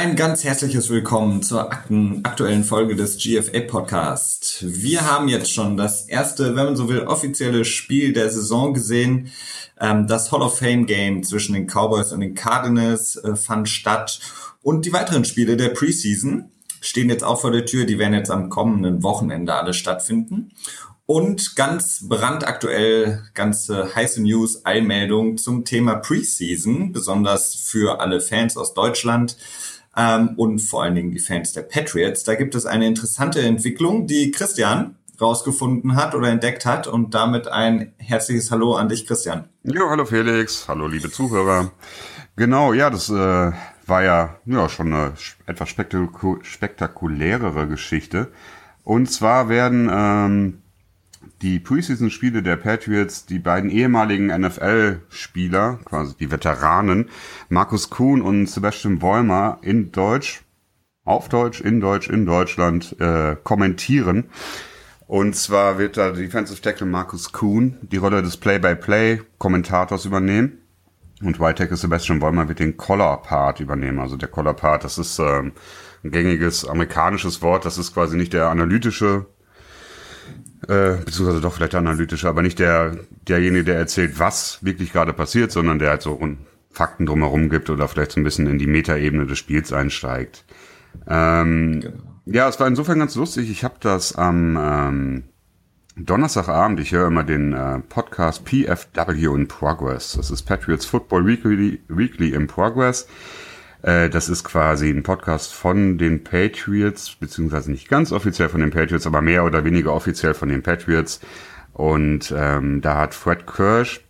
ein ganz herzliches Willkommen zur aktuellen Folge des GFA-Podcasts. Wir haben jetzt schon das erste, wenn man so will, offizielle Spiel der Saison gesehen. Das Hall of Fame-Game zwischen den Cowboys und den Cardinals fand statt. Und die weiteren Spiele der Preseason stehen jetzt auch vor der Tür. Die werden jetzt am kommenden Wochenende alle stattfinden. Und ganz brandaktuell, ganz heiße News, Eilmeldung zum Thema Preseason, besonders für alle Fans aus Deutschland und vor allen Dingen die Fans der Patriots. Da gibt es eine interessante Entwicklung, die Christian rausgefunden hat oder entdeckt hat, und damit ein herzliches Hallo an dich, Christian. Jo, hallo Felix, hallo liebe Zuhörer. Genau, ja, das war ja schon eine etwas spektakulärere Geschichte. Und zwar werden die Preseason-Spiele der Patriots, die beiden ehemaligen NFL-Spieler, quasi die Veteranen, Markus Kuhn und Sebastian Vollmer in Deutschland kommentieren. Und zwar wird da Defensive Tackle Markus Kuhn die Rolle des Play-by-Play-Kommentators übernehmen. Und Right Tackle Sebastian Vollmer wird den Collar-Part übernehmen. Also der Collar-Part, das ist ein gängiges amerikanisches Wort. Das ist quasi nicht der analytische beziehungsweise doch vielleicht analytischer, aber nicht derjenige, der erzählt, was wirklich gerade passiert, sondern der halt so Fakten drumherum gibt oder vielleicht so ein bisschen in die Metaebene des Spiels einsteigt. Genau. Ja, es war insofern ganz lustig. Ich habe das am Donnerstagabend, ich höre immer den Podcast PFW in Progress. Das ist Patriots Football Weekly in Progress. Das ist quasi ein Podcast von den Patriots, beziehungsweise nicht ganz offiziell von den Patriots, aber mehr oder weniger offiziell von den Patriots. Und da hat Fred Kirsch,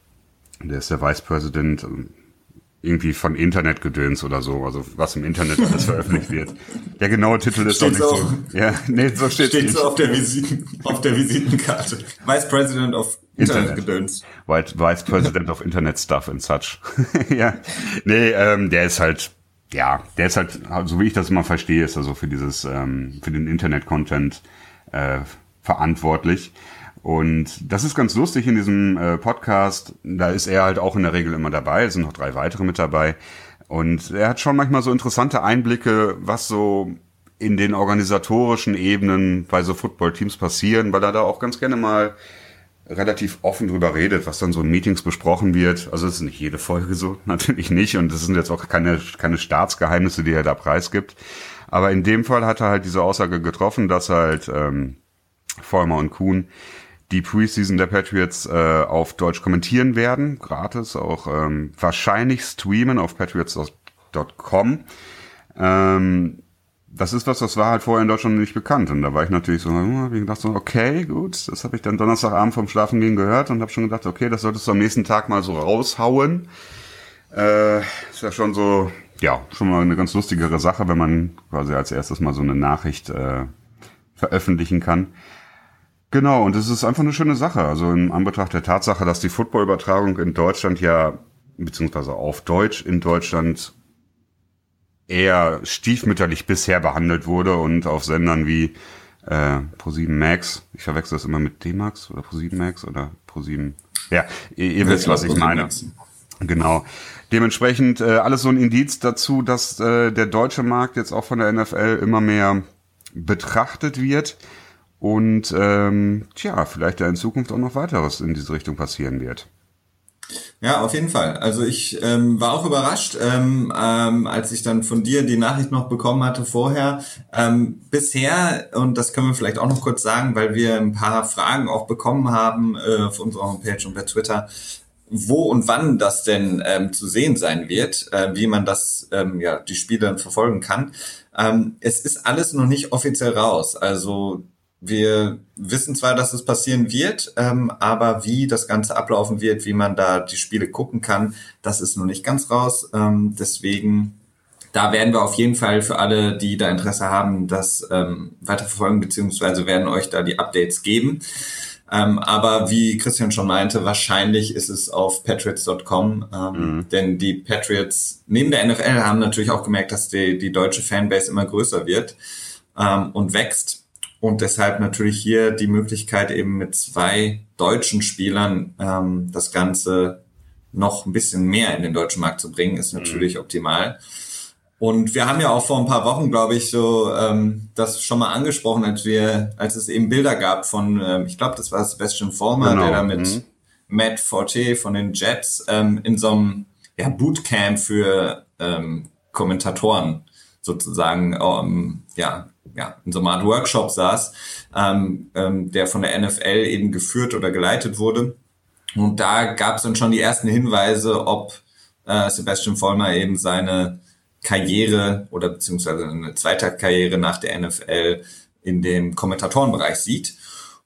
der ist der Vice President, irgendwie von Internetgedöns oder so, also was im Internet alles veröffentlicht wird. Der genaue Titel ist doch nicht auch, so. Ja, nee, so steht nicht. So auf der Visitenkarte. Vice President of Internetgedöns. Vice President of Internet Stuff and such. Ja, nee, der ist halt, so wie ich das immer verstehe, ist er so also für dieses, für den Internet-Content verantwortlich. Und das ist ganz lustig in diesem Podcast. Da ist er halt auch in der Regel immer dabei. Es sind noch 3 weitere mit dabei. Und er hat schon manchmal so interessante Einblicke, was so in den organisatorischen Ebenen bei so Football-Teams passieren, weil er da auch ganz gerne mal relativ offen drüber redet, was dann so in Meetings besprochen wird. Also es ist nicht jede Folge so, natürlich nicht. Und das sind jetzt auch keine Staatsgeheimnisse, die er da preisgibt. Aber in dem Fall hat er halt diese Aussage getroffen, dass halt Vollmer und Kuhn die Preseason der Patriots auf Deutsch kommentieren werden, gratis, auch wahrscheinlich streamen auf patriots.com. Das ist was war halt vorher in Deutschland nicht bekannt. Und da war ich natürlich so, ich dachte so, okay, gut, das habe ich dann Donnerstagabend vom Schlafengehen gehört und habe schon gedacht, okay, das solltest du am nächsten Tag mal so raushauen. Ist ja schon so, ja, schon mal eine ganz lustigere Sache, wenn man quasi als erstes mal so eine Nachricht veröffentlichen kann. Genau, und es ist einfach eine schöne Sache. Also in Anbetracht der Tatsache, dass die Footballübertragung in Deutschland ja, beziehungsweise auf Deutsch in Deutschland eher stiefmütterlich bisher behandelt wurde und auf Sendern wie ProSieben Max, ich verwechsel das immer mit D-Max oder ProSieben Max oder ProSieben, ja, ihr wisst, was ich meine. Max. Genau. Dementsprechend alles so ein Indiz dazu, dass der deutsche Markt jetzt auch von der NFL immer mehr betrachtet wird und vielleicht da in Zukunft auch noch weiteres in diese Richtung passieren wird. Ja, auf jeden Fall. Also ich war auch überrascht, als ich dann von dir die Nachricht noch bekommen hatte vorher. Bisher, und das können wir vielleicht auch noch kurz sagen, weil wir ein paar Fragen auch bekommen haben auf unserer Homepage und bei Twitter, wo und wann das denn zu sehen sein wird, wie man das die Spiele dann verfolgen kann. Es ist alles noch nicht offiziell raus. Also wir wissen zwar, dass es passieren wird, aber wie das Ganze ablaufen wird, wie man da die Spiele gucken kann, das ist noch nicht ganz raus. Deswegen, da werden wir auf jeden Fall für alle, die da Interesse haben, das weiterverfolgen, beziehungsweise werden euch da die Updates geben. Aber wie Christian schon meinte, wahrscheinlich ist es auf patriots.com, denn die Patriots neben der NFL haben natürlich auch gemerkt, dass die deutsche Fanbase immer größer wird und wächst. Und deshalb natürlich hier die Möglichkeit, eben mit 2 deutschen Spielern das Ganze noch ein bisschen mehr in den deutschen Markt zu bringen, ist natürlich optimal. Und wir haben ja auch vor ein paar Wochen, glaube ich, so das schon mal angesprochen, als es eben Bilder gab von, ich glaube, das war Sebastian Vollmer, genau, der da mit Matt Forte von den Jets in so einem Bootcamp für Kommentatoren sozusagen in so einer Art Workshop saß, der von der NFL eben geführt oder geleitet wurde. Und da gab es dann schon die ersten Hinweise, ob Sebastian Vollmer eben seine Karriere oder beziehungsweise eine zweite Karriere nach der NFL in dem Kommentatorenbereich sieht.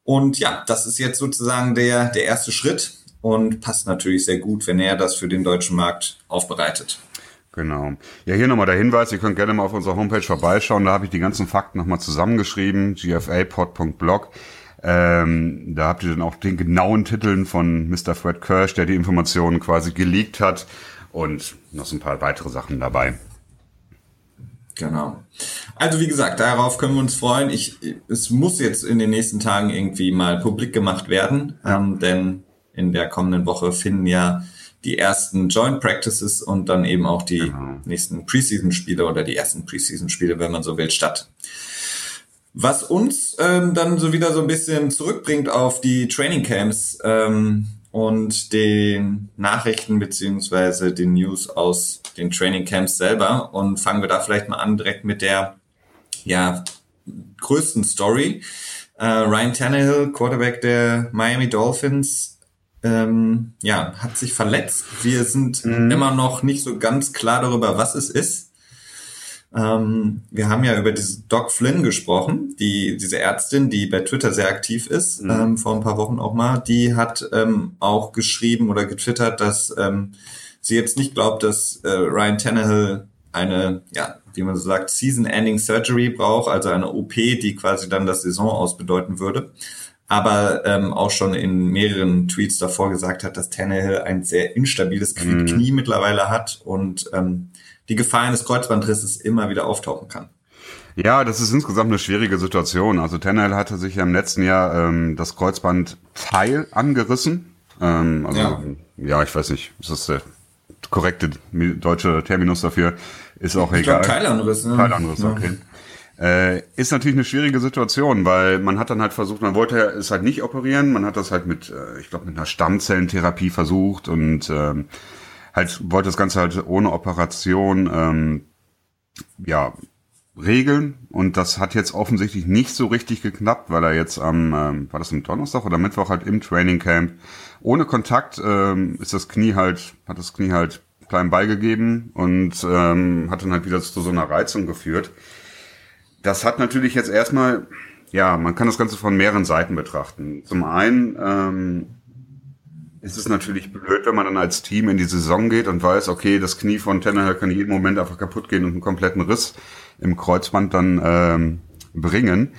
Und ja, das ist jetzt sozusagen der erste Schritt und passt natürlich sehr gut, wenn er das für den deutschen Markt aufbereitet. Genau. Ja, hier nochmal der Hinweis, ihr könnt gerne mal auf unserer Homepage vorbeischauen, da habe ich die ganzen Fakten nochmal zusammengeschrieben, gfapod.blog. Da habt ihr dann auch den genauen Titel von Mr. Fred Kirsch, der die Informationen quasi geleakt hat, und noch so ein paar weitere Sachen dabei. Genau. Also wie gesagt, darauf können wir uns freuen. Es muss jetzt in den nächsten Tagen irgendwie mal publik gemacht werden, denn in der kommenden Woche finden ja die ersten Joint Practices und dann eben auch die nächsten Preseason-Spiele oder die ersten Preseason-Spiele, wenn man so will, statt. Was uns dann so wieder so ein bisschen zurückbringt auf die Training Camps und den Nachrichten beziehungsweise den News aus den Training Camps selber. Und fangen wir da vielleicht mal an direkt mit der größten Story. Ryan Tannehill, Quarterback der Miami Dolphins, hat sich verletzt. Wir sind immer noch nicht so ganz klar darüber, was es ist. Wir haben ja über diese Doc Flynn gesprochen, diese Ärztin, die bei Twitter sehr aktiv ist, vor ein paar Wochen auch mal. Die hat auch geschrieben oder getwittert, dass sie jetzt nicht glaubt, dass Ryan Tannehill eine, wie man so sagt, Season-Ending Surgery braucht, also eine OP, die quasi dann das Saison ausbedeuten würde. Aber auch schon in mehreren Tweets davor gesagt hat, dass Tannehill ein sehr instabiles Knie mittlerweile hat und die Gefahr eines Kreuzbandrisses immer wieder auftauchen kann. Ja, das ist insgesamt eine schwierige Situation. Also Tannehill hatte sich ja im letzten Jahr das Kreuzbandteil angerissen. Ich weiß nicht, ist das der korrekte deutsche Terminus dafür? Ist auch egal. Teilanriss, ne? Teilanriss, ja. Okay. Ist natürlich eine schwierige Situation, weil man hat dann halt versucht, man wollte es halt nicht operieren, man hat das halt mit einer Stammzellentherapie versucht und halt wollte das Ganze halt ohne Operation regeln, und das hat jetzt offensichtlich nicht so richtig geklappt, weil er jetzt war das am Donnerstag oder Mittwoch halt im Training Camp ohne Kontakt hat das Knie halt klein beigegeben und hat dann halt wieder zu so einer Reizung geführt. Das hat natürlich jetzt erstmal, man kann das Ganze von mehreren Seiten betrachten. Zum einen ist es natürlich blöd, wenn man dann als Team in die Saison geht und weiß, okay, das Knie von Tannehill kann jeden Moment einfach kaputt gehen und einen kompletten Riss im Kreuzband dann bringen.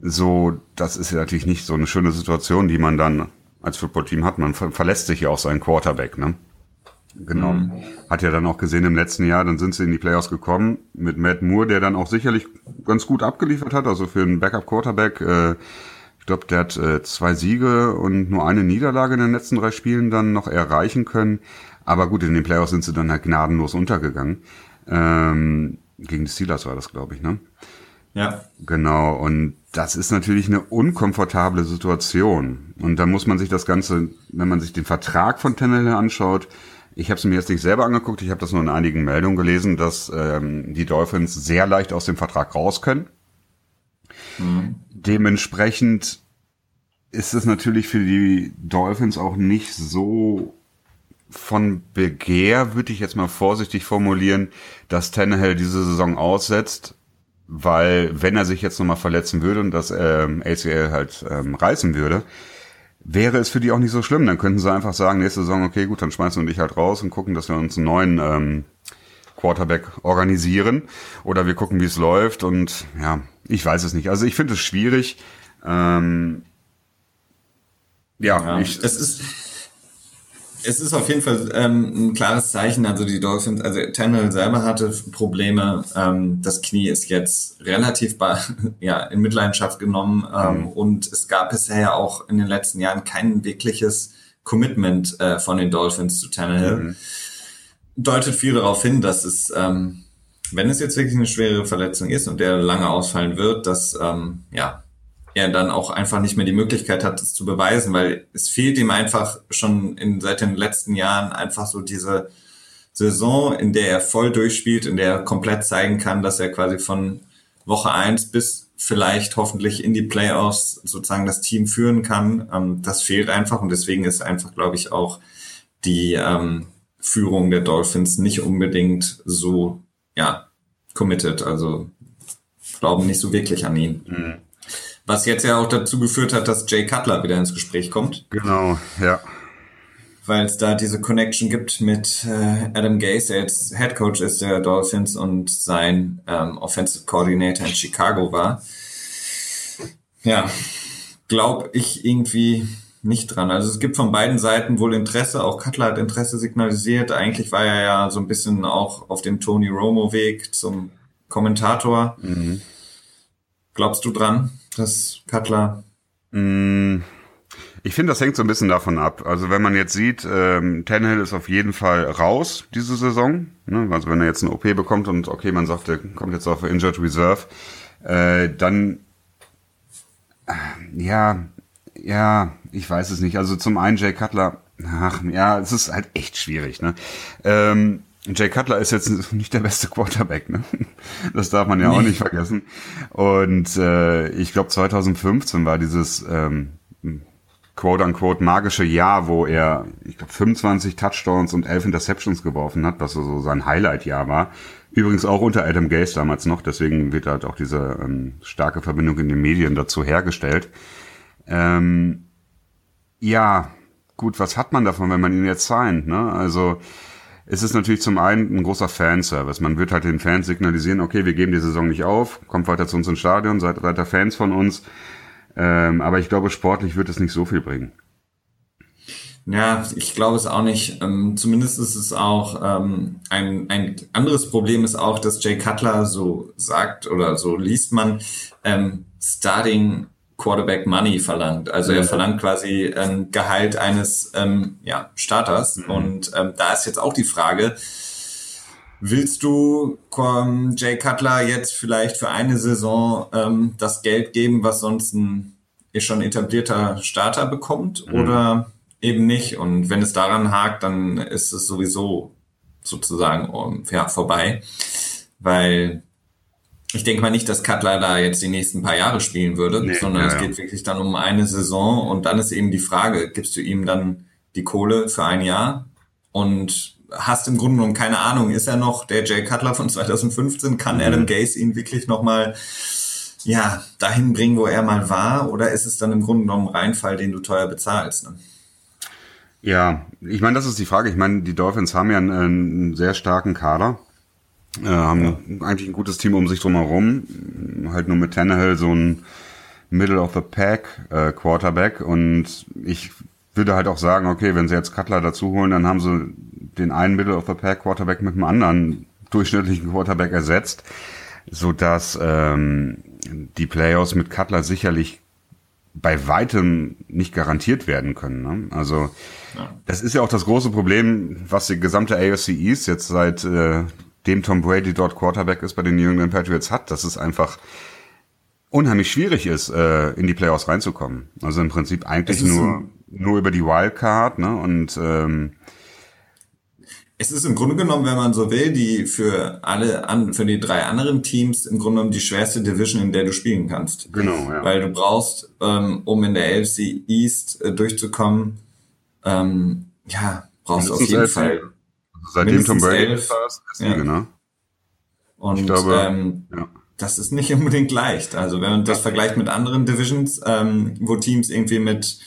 So, das ist ja natürlich nicht so eine schöne Situation, die man dann als Footballteam hat. Man verlässt sich ja auch seinen Quarterback, ne? Genau. Hat ja dann auch gesehen im letzten Jahr, dann sind sie in die Playoffs gekommen mit Matt Moore, der dann auch sicherlich ganz gut abgeliefert hat, also für einen Backup-Quarterback. Ich glaube, der hat 2 Siege und nur eine Niederlage in den letzten 3 Spielen dann noch erreichen können. Aber gut, in den Playoffs sind sie dann halt gnadenlos untergegangen. Gegen die Steelers war das, glaube ich, ne? Ja. Genau, und das ist natürlich eine unkomfortable Situation. Und da muss man sich das Ganze, wenn man sich den Vertrag von Tannehill anschaut, ich habe es mir jetzt nicht selber angeguckt, ich habe das nur in einigen Meldungen gelesen, dass die Dolphins sehr leicht aus dem Vertrag raus können. Dementsprechend ist es natürlich für die Dolphins auch nicht so von Begehr, würde ich jetzt mal vorsichtig formulieren, dass Tannehill diese Saison aussetzt, weil wenn er sich jetzt nochmal verletzen würde und das ACL halt reißen würde, wäre es für die auch nicht so schlimm. Dann könnten sie einfach sagen, nächste Saison, okay, gut, dann schmeißen wir dich halt raus und gucken, dass wir uns einen neuen Quarterback organisieren. Oder wir gucken, wie es läuft. Und ja, ich weiß es nicht. Also ich finde es schwierig. Es ist auf jeden Fall ein klares Zeichen. Also die Dolphins, also Tannehill selber hatte Probleme. Das Knie ist jetzt relativ in Mitleidenschaft genommen. Und es gab bisher auch in den letzten Jahren kein wirkliches Commitment von den Dolphins zu Tannehill. Deutet viel darauf hin, dass es wenn es jetzt wirklich eine schwere Verletzung ist und der lange ausfallen wird, dass er dann auch einfach nicht mehr die Möglichkeit hat, das zu beweisen, weil es fehlt ihm einfach schon seit den letzten Jahren einfach so diese Saison, in der er voll durchspielt, in der er komplett zeigen kann, dass er quasi von Woche 1 bis vielleicht hoffentlich in die Playoffs sozusagen das Team führen kann. Das fehlt einfach und deswegen ist einfach, glaube ich, auch die Führung der Dolphins nicht unbedingt so committed, also glauben nicht so wirklich an ihn. Mhm. Was jetzt ja auch dazu geführt hat, dass Jay Cutler wieder ins Gespräch kommt. Genau, ja. Weil es da diese Connection gibt mit Adam Gase, der jetzt Head Coach ist der Dolphins und sein Offensive Coordinator in Chicago war. Ja, glaube ich irgendwie nicht dran. Also es gibt von beiden Seiten wohl Interesse, auch Cutler hat Interesse signalisiert. Eigentlich war er ja so ein bisschen auch auf dem Tony Romo-Weg zum Kommentator. Mhm. Glaubst du dran, dass Cutler... Ich finde, das hängt so ein bisschen davon ab. Also wenn man jetzt sieht, Tannehill ist auf jeden Fall raus diese Saison. Ne? Also wenn er jetzt eine OP bekommt und okay, man sagt, er kommt jetzt auf Injured Reserve, dann ich weiß es nicht. Also zum einen Jay Cutler, es ist halt echt schwierig. Ne? Jay Cutler ist jetzt nicht der beste Quarterback, ne? Das darf man ja auch nicht vergessen. Und ich glaube 2015 war dieses quote-unquote magische Jahr, wo er, ich glaube, 25 Touchdowns und 11 Interceptions geworfen hat, was so sein Highlight-Jahr war. Übrigens auch unter Adam Gase damals noch, deswegen wird halt auch diese starke Verbindung in den Medien dazu hergestellt. Gut, was hat man davon, wenn man ihn jetzt signed, ne? Also es ist natürlich zum einen ein großer Fanservice. Man wird halt den Fans signalisieren, okay, wir geben die Saison nicht auf, kommt weiter zu uns ins Stadion, seid weiter Fans von uns. Aber ich glaube, sportlich wird es nicht so viel bringen. Ja, ich glaube es auch nicht. Zumindest ist es auch ein anderes Problem ist auch, dass Jay Cutler so sagt oder so liest man, Starting Quarterback Money verlangt. Also er verlangt quasi ein Gehalt eines Starters. Mhm. Und da ist jetzt auch die Frage, willst du Jay Cutler jetzt vielleicht für eine Saison das Geld geben, was sonst ein schon etablierter Starter bekommt oder eben nicht? Und wenn es daran hakt, dann ist es sowieso sozusagen vorbei, weil... Ich denke mal nicht, dass Cutler da jetzt die nächsten paar Jahre spielen würde, sondern es geht wirklich dann um eine Saison und dann ist eben die Frage, gibst du ihm dann die Kohle für ein Jahr und hast im Grunde genommen keine Ahnung, ist er noch der Jay Cutler von 2015, kann Adam Gase ihn wirklich nochmal dahin bringen, wo er mal war, oder ist es dann im Grunde genommen ein Reinfall, den du teuer bezahlst, ne? Ja, ich meine, das ist die Frage. Ich meine, die Dolphins haben ja einen sehr starken Kader. Haben eigentlich ein gutes Team um sich drumherum, halt nur mit Tannehill so ein Middle-of-the-Pack-Quarterback und ich würde halt auch sagen, okay, wenn sie jetzt Cutler dazu holen, dann haben sie den einen Middle-of-the-Pack-Quarterback mit einem anderen durchschnittlichen Quarterback ersetzt, sodass die Playoffs mit Cutler sicherlich bei weitem nicht garantiert werden können. Ne? Also das ist ja auch das große Problem, was die gesamte AFC East jetzt seit... dem Tom Brady dort Quarterback ist bei den New England Patriots hat, dass es einfach unheimlich schwierig ist, in die Playoffs reinzukommen. Also im Prinzip eigentlich nur über die Wildcard, ne? Und es ist im Grunde genommen, wenn man so will, die für die drei anderen Teams im Grunde genommen die schwerste Division, in der du spielen kannst. Genau, ja. Weil du brauchst, um in der AFC East durchzukommen, brauchst du auf jeden Fall. Seitdem Tom Brady fast ist genau. Und ich glaube, das ist nicht unbedingt leicht. Also wenn man das vergleicht mit anderen Divisions, wo Teams irgendwie mit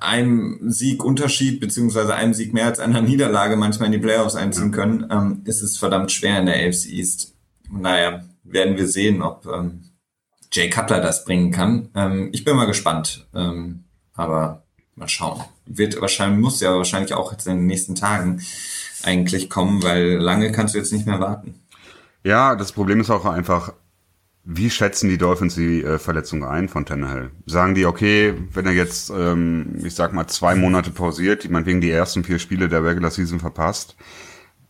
einem Sieg Unterschied beziehungsweise einem Sieg mehr als einer Niederlage manchmal in die Playoffs einziehen können, ist es verdammt schwer in der AFC East. Naja, werden wir sehen, ob Jay Cutler das bringen kann. Ich bin mal gespannt, aber mal schauen. Muss ja wahrscheinlich auch jetzt in den nächsten Tagen eigentlich kommen, weil lange kannst du jetzt nicht mehr warten. Ja, das Problem ist auch einfach, wie schätzen die Dolphins die Verletzung ein von Tannehill? Sagen die, okay, wenn er jetzt, 2 Monate pausiert, die man wegen die ersten 4 Spiele der Regular Season verpasst,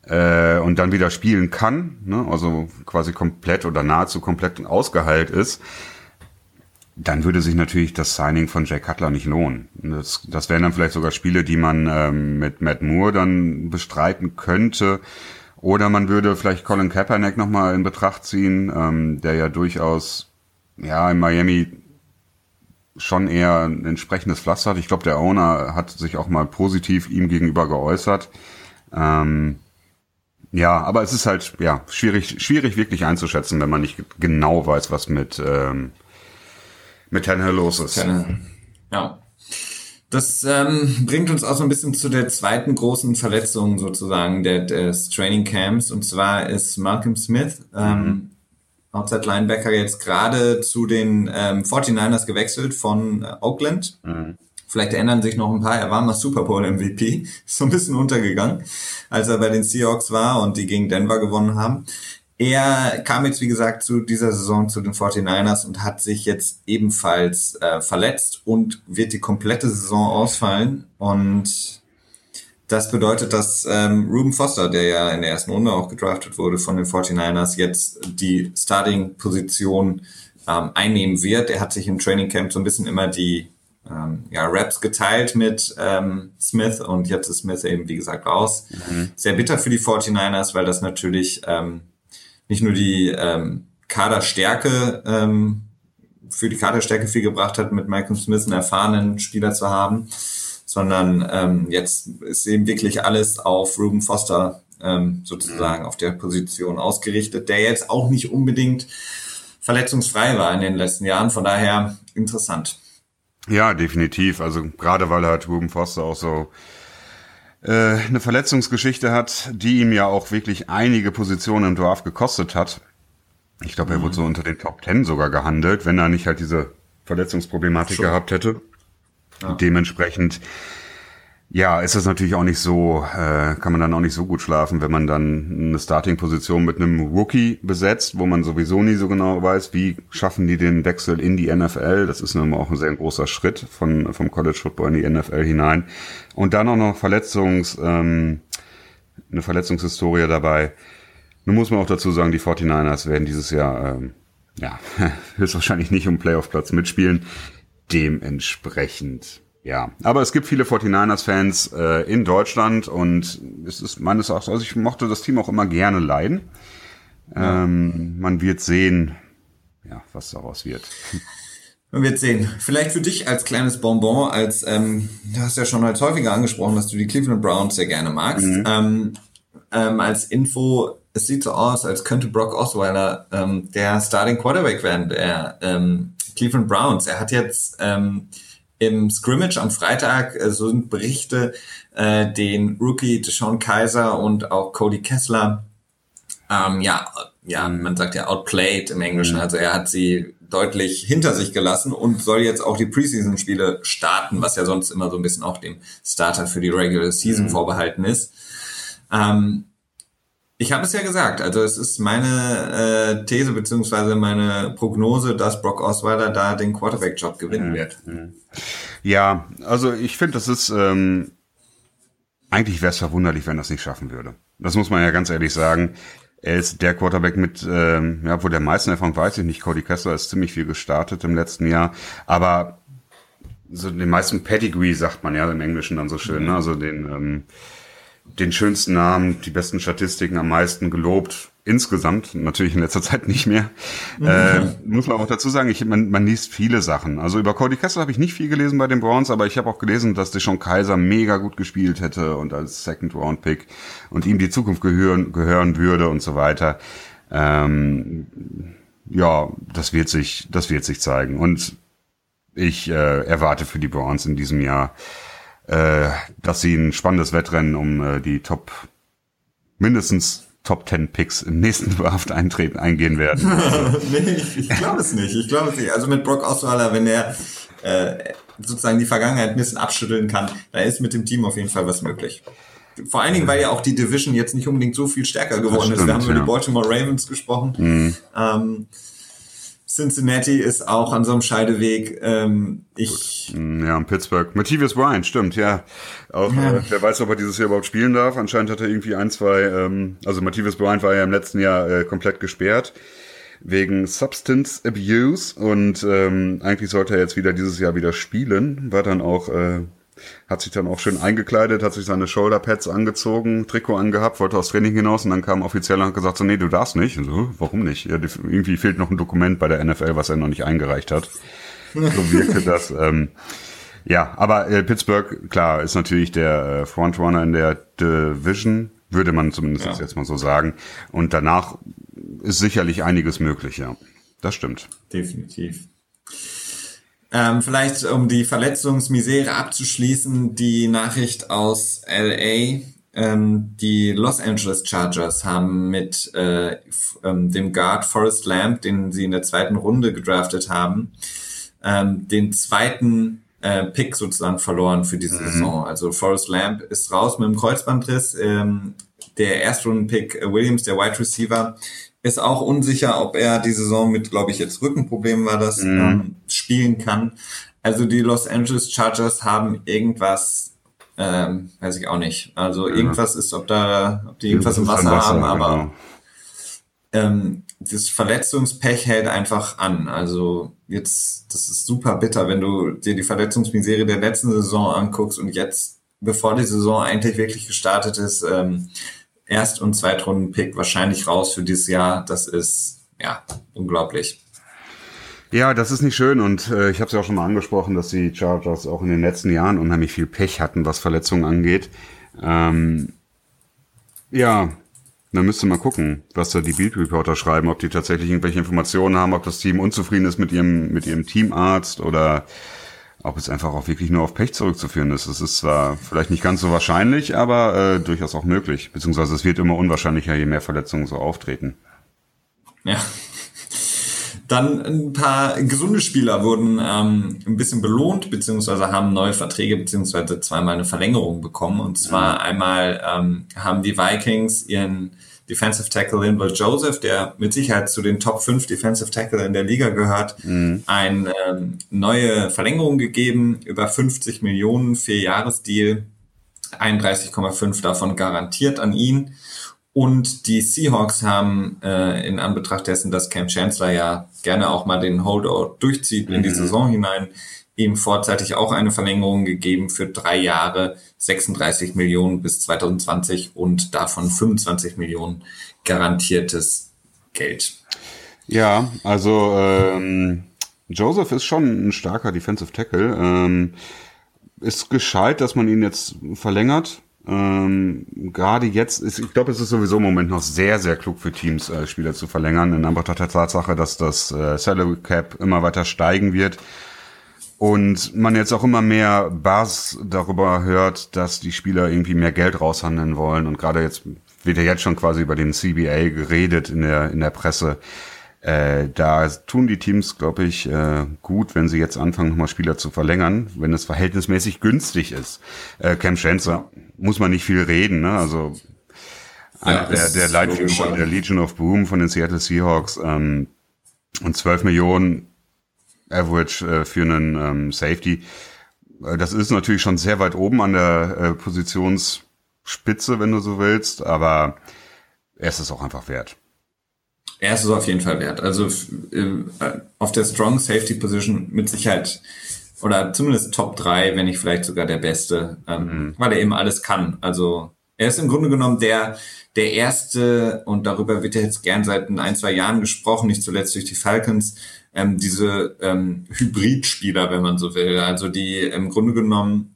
und dann wieder spielen kann, ne? Also quasi komplett oder nahezu komplett ausgeheilt ist, dann würde sich natürlich das Signing von Jay Cutler nicht lohnen. Das wären dann vielleicht sogar Spiele, die man mit Matt Moore dann bestreiten könnte. Oder man würde vielleicht Colin Kaepernick nochmal in Betracht ziehen, der ja durchaus ja in Miami schon eher ein entsprechendes Pflaster hat. Ich glaube, der Owner hat sich auch mal positiv ihm gegenüber geäußert. Ja, aber es ist halt ja schwierig wirklich einzuschätzen, wenn man nicht genau weiß, was mit Tannehill los ist. Ja. Das bringt uns auch so ein bisschen zu der zweiten großen Verletzung sozusagen des Training Camps. Und zwar ist Malcolm Smith, Outside Linebacker, jetzt gerade zu den 49ers gewechselt von Oakland. Mhm. Vielleicht erinnern sich noch ein paar, er war mal Super Bowl MVP, ist so ein bisschen untergegangen, als er bei den Seahawks war und die gegen Denver gewonnen haben. Er kam jetzt, wie gesagt, zu dieser Saison zu den 49ers und hat sich jetzt ebenfalls verletzt und wird die komplette Saison ausfallen. Und das bedeutet, dass Reuben Foster, der ja in der ersten Runde auch gedraftet wurde von den 49ers, jetzt die Starting-Position einnehmen wird. Er hat sich im Training Camp so ein bisschen immer die Raps geteilt mit Smith, und jetzt ist Smith eben, wie gesagt, raus. Mhm. Sehr bitter für die 49ers, weil das natürlich nicht nur die Kaderstärke für die Kaderstärke viel gebracht hat, mit Malcolm Smith einen erfahrenen Spieler zu haben, sondern jetzt ist eben wirklich alles auf Reuben Foster sozusagen auf der Position ausgerichtet, der jetzt auch nicht unbedingt verletzungsfrei war in den letzten Jahren, von daher interessant. Ja, definitiv, also gerade weil halt Reuben Foster auch so eine Verletzungsgeschichte hat, die ihm ja auch wirklich einige Positionen im Draft gekostet hat. Ich glaube, er wurde so unter den Top 10 sogar gehandelt, wenn er nicht halt diese Verletzungsproblematik gehabt hätte. Ja. Dementsprechend, ja, ist das natürlich auch nicht so, kann man dann auch nicht so gut schlafen, wenn man dann eine Starting-Position mit einem Rookie besetzt, wo man sowieso nie so genau weiß, wie schaffen die den Wechsel in die NFL. Das ist nun auch ein sehr großer Schritt vom College Football in die NFL hinein. Und dann auch noch eine Verletzungshistorie dabei. Nun muss man auch dazu sagen, die 49ers werden dieses Jahr, höchstwahrscheinlich nicht um Playoff-Platz mitspielen. Dementsprechend. Ja, aber es gibt viele 49ers-Fans in Deutschland, und es ist meines Erachtens, also ich mochte das Team auch immer gerne leiden. Man wird sehen, ja, was daraus wird. Man wird sehen. Vielleicht für dich als kleines Bonbon, du hast ja schon als häufiger angesprochen, dass du die Cleveland Browns sehr gerne magst. Mhm. Als Info, es sieht so aus, als könnte Brock Osweiler der Starting Quarterback werden, der Cleveland Browns. Er hat jetzt im Scrimmage am Freitag, so sind Berichte, den Rookie DeShone Kizer und auch Cody Kessler, man sagt ja outplayed im Englischen, also er hat sie deutlich hinter sich gelassen und soll jetzt auch die Preseason-Spiele starten, was ja sonst immer so ein bisschen auch dem Starter für die Regular Season vorbehalten ist. Ich habe es ja gesagt, also es ist meine These bzw. meine Prognose, dass Brock Osweiler da den Quarterback-Job gewinnen wird. Ja, also ich finde, das ist eigentlich wäre es verwunderlich, wenn das nicht schaffen würde. Das muss man ja ganz ehrlich sagen. Er ist der Quarterback mit, obwohl der meisten Erfahrung weiß ich nicht, Cody Kessler ist ziemlich viel gestartet im letzten Jahr, aber so den meisten Pedigree sagt man ja im Englischen dann so schön, ne? Also den schönsten Namen, die besten Statistiken, am meisten gelobt insgesamt, natürlich in letzter Zeit nicht mehr. Muss man auch dazu sagen, man liest viele Sachen. Also über Cody Kessler habe ich nicht viel gelesen bei den Browns, aber ich habe auch gelesen, dass DeShone Kizer mega gut gespielt hätte und als Second-Round-Pick und ihm die Zukunft gehören würde und so weiter. Das wird sich zeigen. Und ich erwarte für die Browns in diesem Jahr, dass sie ein spannendes Wettrennen um die mindestens Top 10 Picks im nächsten Draft eingehen werden. Also. Nee, ich glaube es nicht. Also mit Brock Osweiler, wenn er sozusagen die Vergangenheit ein bisschen abschütteln kann, da ist mit dem Team auf jeden Fall was möglich. Vor allen Dingen, weil ja auch die Division jetzt nicht unbedingt so viel stärker geworden ist. Wir haben über die Baltimore Ravens gesprochen. Cincinnati ist auch an so einem Scheideweg. Und Pittsburgh. Matthias Bryant, stimmt, ja. Auch, ja. Wer weiß, ob er dieses Jahr überhaupt spielen darf. Anscheinend hat er irgendwie Matthias Bryant war ja im letzten Jahr komplett gesperrt wegen Substance Abuse und eigentlich sollte er jetzt wieder dieses Jahr wieder spielen. Hat sich dann auch schön eingekleidet, hat sich seine Shoulderpads angezogen, Trikot angehabt, wollte aufs Training hinaus und dann kam offiziell und hat gesagt, so, nee, du darfst nicht. Und so, warum nicht? Ja, irgendwie fehlt noch ein Dokument bei der NFL, was er noch nicht eingereicht hat. So wirkte das. Aber Pittsburgh, klar, ist natürlich der Frontrunner in der Division, würde man zumindest jetzt mal so sagen. Und danach ist sicherlich einiges möglich, ja. Das stimmt. Definitiv. Vielleicht, um die Verletzungsmisere abzuschließen, die Nachricht aus LA. Die Los Angeles Chargers haben mit dem Guard Forrest Lamp, den sie in der zweiten Runde gedraftet haben, den zweiten Pick sozusagen verloren für diese Saison. Also Forrest Lamp ist raus mit dem Kreuzbandriss. Der Erstrunden-Pick Williams, der Wide Receiver, ist auch unsicher, ob er die Saison mit, glaube ich, jetzt Rückenproblemen war das, spielen kann. Also die Los Angeles Chargers haben irgendwas, weiß ich auch nicht. Also irgendwas ist, ob die irgendwas im Wasser haben, aber das Verletzungspech hält einfach an. Also jetzt, das ist super bitter, wenn du dir die Verletzungsmisere der letzten Saison anguckst und jetzt, bevor die Saison eigentlich wirklich gestartet ist, Erst- und Zweitrunden-Pick wahrscheinlich raus für dieses Jahr. Das ist, unglaublich. Ja, das ist nicht schön und ich habe es ja auch schon mal angesprochen, dass die Chargers auch in den letzten Jahren unheimlich viel Pech hatten, was Verletzungen angeht. Dann müsste man gucken, was da die Beat-Reporter schreiben, ob die tatsächlich irgendwelche Informationen haben, ob das Team unzufrieden ist mit ihrem Teamarzt oder ob es einfach auch wirklich nur auf Pech zurückzuführen ist. Es ist zwar vielleicht nicht ganz so wahrscheinlich, aber durchaus auch möglich. Beziehungsweise es wird immer unwahrscheinlicher, je mehr Verletzungen so auftreten. Ja. Dann ein paar gesunde Spieler wurden ein bisschen belohnt, beziehungsweise haben neue Verträge, beziehungsweise zweimal eine Verlängerung bekommen. Und zwar einmal haben die Vikings ihren Defensive Tackle Linval Joseph, der mit Sicherheit zu den Top 5 Defensive Tackle in der Liga gehört, eine neue Verlängerung gegeben, über 50 Millionen, 4-Jahres-Deal, 31,5 davon garantiert an ihn. Und die Seahawks haben in Anbetracht dessen, dass Kam Chancellor ja gerne auch mal den Holdout durchzieht in die Saison hinein, ihm vorzeitig auch eine Verlängerung gegeben für 3 Jahre, 36 Millionen bis 2020 und davon 25 Millionen garantiertes Geld. Ja, also Joseph ist schon ein starker Defensive Tackle. Ist gescheit, dass man ihn jetzt verlängert. Gerade jetzt ist, ich glaube, es ist sowieso im Moment noch sehr, sehr klug für Teams, Spieler zu verlängern, in Anbetracht der Tatsache, dass das Salary Cap immer weiter steigen wird. Und man jetzt auch immer mehr Buzz darüber hört, dass die Spieler irgendwie mehr Geld raushandeln wollen. Und gerade jetzt wird ja jetzt schon quasi über den CBA geredet in der Presse. Da tun die Teams, glaube ich, gut, wenn sie jetzt anfangen, nochmal Spieler zu verlängern, wenn es verhältnismäßig günstig ist. Kam Chancellor, muss man nicht viel reden, ne? Also einer der Leitfigur der Legion of Boom von den Seattle Seahawks und 12 Millionen Average für einen Safety. Das ist natürlich schon sehr weit oben an der Positionsspitze, wenn du so willst, aber er ist es auch einfach wert. Er ist es auf jeden Fall wert. Also auf der Strong Safety Position mit Sicherheit oder zumindest Top 3, wenn nicht vielleicht sogar der Beste, weil er eben alles kann. Also er ist im Grunde genommen der Erste, und darüber wird ja jetzt gern seit 1-2 Jahren gesprochen, nicht zuletzt durch die Falcons, diese Hybrid-Spieler, wenn man so will, also die im Grunde genommen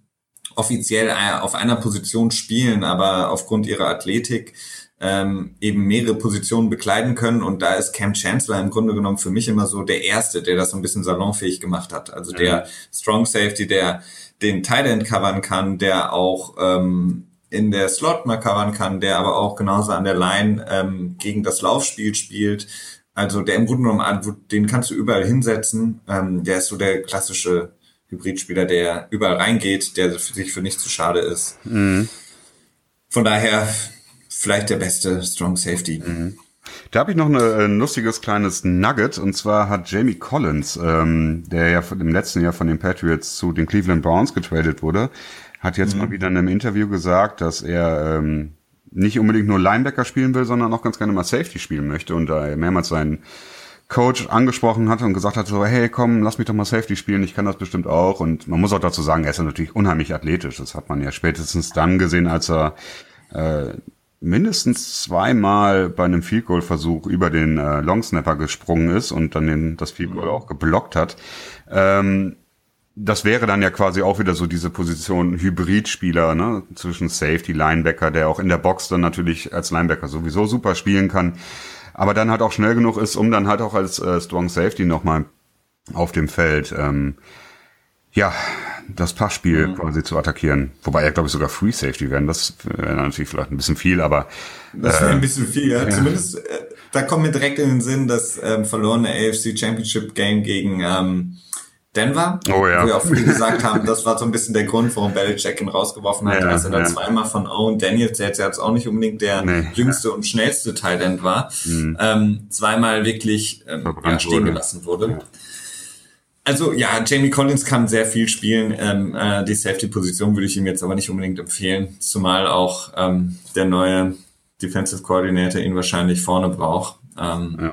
offiziell auf einer Position spielen, aber aufgrund ihrer Athletik eben mehrere Positionen bekleiden können, und da ist Kam Chancellor im Grunde genommen für mich immer so der Erste, der das so ein bisschen salonfähig gemacht hat, also der Strong Safety, der den Tight End covern kann, der auch in der Slot mal covern kann, der aber auch genauso an der Line gegen das Laufspiel spielt. Also der im Grunde genommen, den kannst du überall hinsetzen. Der ist so der klassische Hybridspieler, der überall reingeht, der sich für nichts zu schade ist. Von daher vielleicht der beste Strong Safety. Da habe ich noch ein lustiges kleines Nugget, und zwar hat Jamie Collins, der ja im letzten Jahr von den Patriots zu den Cleveland Browns getradet wurde, hat jetzt mal wieder in einem Interview gesagt, dass er nicht unbedingt nur Linebacker spielen will, sondern auch ganz gerne mal Safety spielen möchte, und da er mehrmals seinen Coach angesprochen hat und gesagt hat, so, hey, komm, lass mich doch mal Safety spielen, ich kann das bestimmt auch. Und man muss auch dazu sagen, er ist ja natürlich unheimlich athletisch, das hat man ja spätestens dann gesehen, als er mindestens zweimal bei einem Field Goal Versuch über den Longsnapper gesprungen ist und dann das Field Goal auch geblockt hat. Das wäre dann ja quasi auch wieder so diese Position Hybridspieler, ne, zwischen Safety, Linebacker, der auch in der Box dann natürlich als Linebacker sowieso super spielen kann, aber dann halt auch schnell genug ist, um dann halt auch als Strong Safety nochmal auf dem Feld das Passspiel quasi zu attackieren. Wobei er, glaube ich, sogar Free Safety werden. Das wäre natürlich vielleicht ein bisschen viel, aber... Das wäre ein bisschen viel, ja. Zumindest, da kommt mir direkt in den Sinn das verlorene AFC Championship Game gegen Denver. Oh ja. Wo wir auch viele gesagt haben, das war so ein bisschen der Grund, warum Belichick ihn rausgeworfen hat, als er dann zweimal von Owen Daniels, der jetzt auch nicht unbedingt der jüngste und schnellste Tight End war, zweimal wirklich stehen gelassen wurde. Ja. Also ja, Jamie Collins kann sehr viel spielen. Die Safety-Position würde ich ihm jetzt aber nicht unbedingt empfehlen, zumal auch der neue Defensive Coordinator ihn wahrscheinlich vorne braucht. Von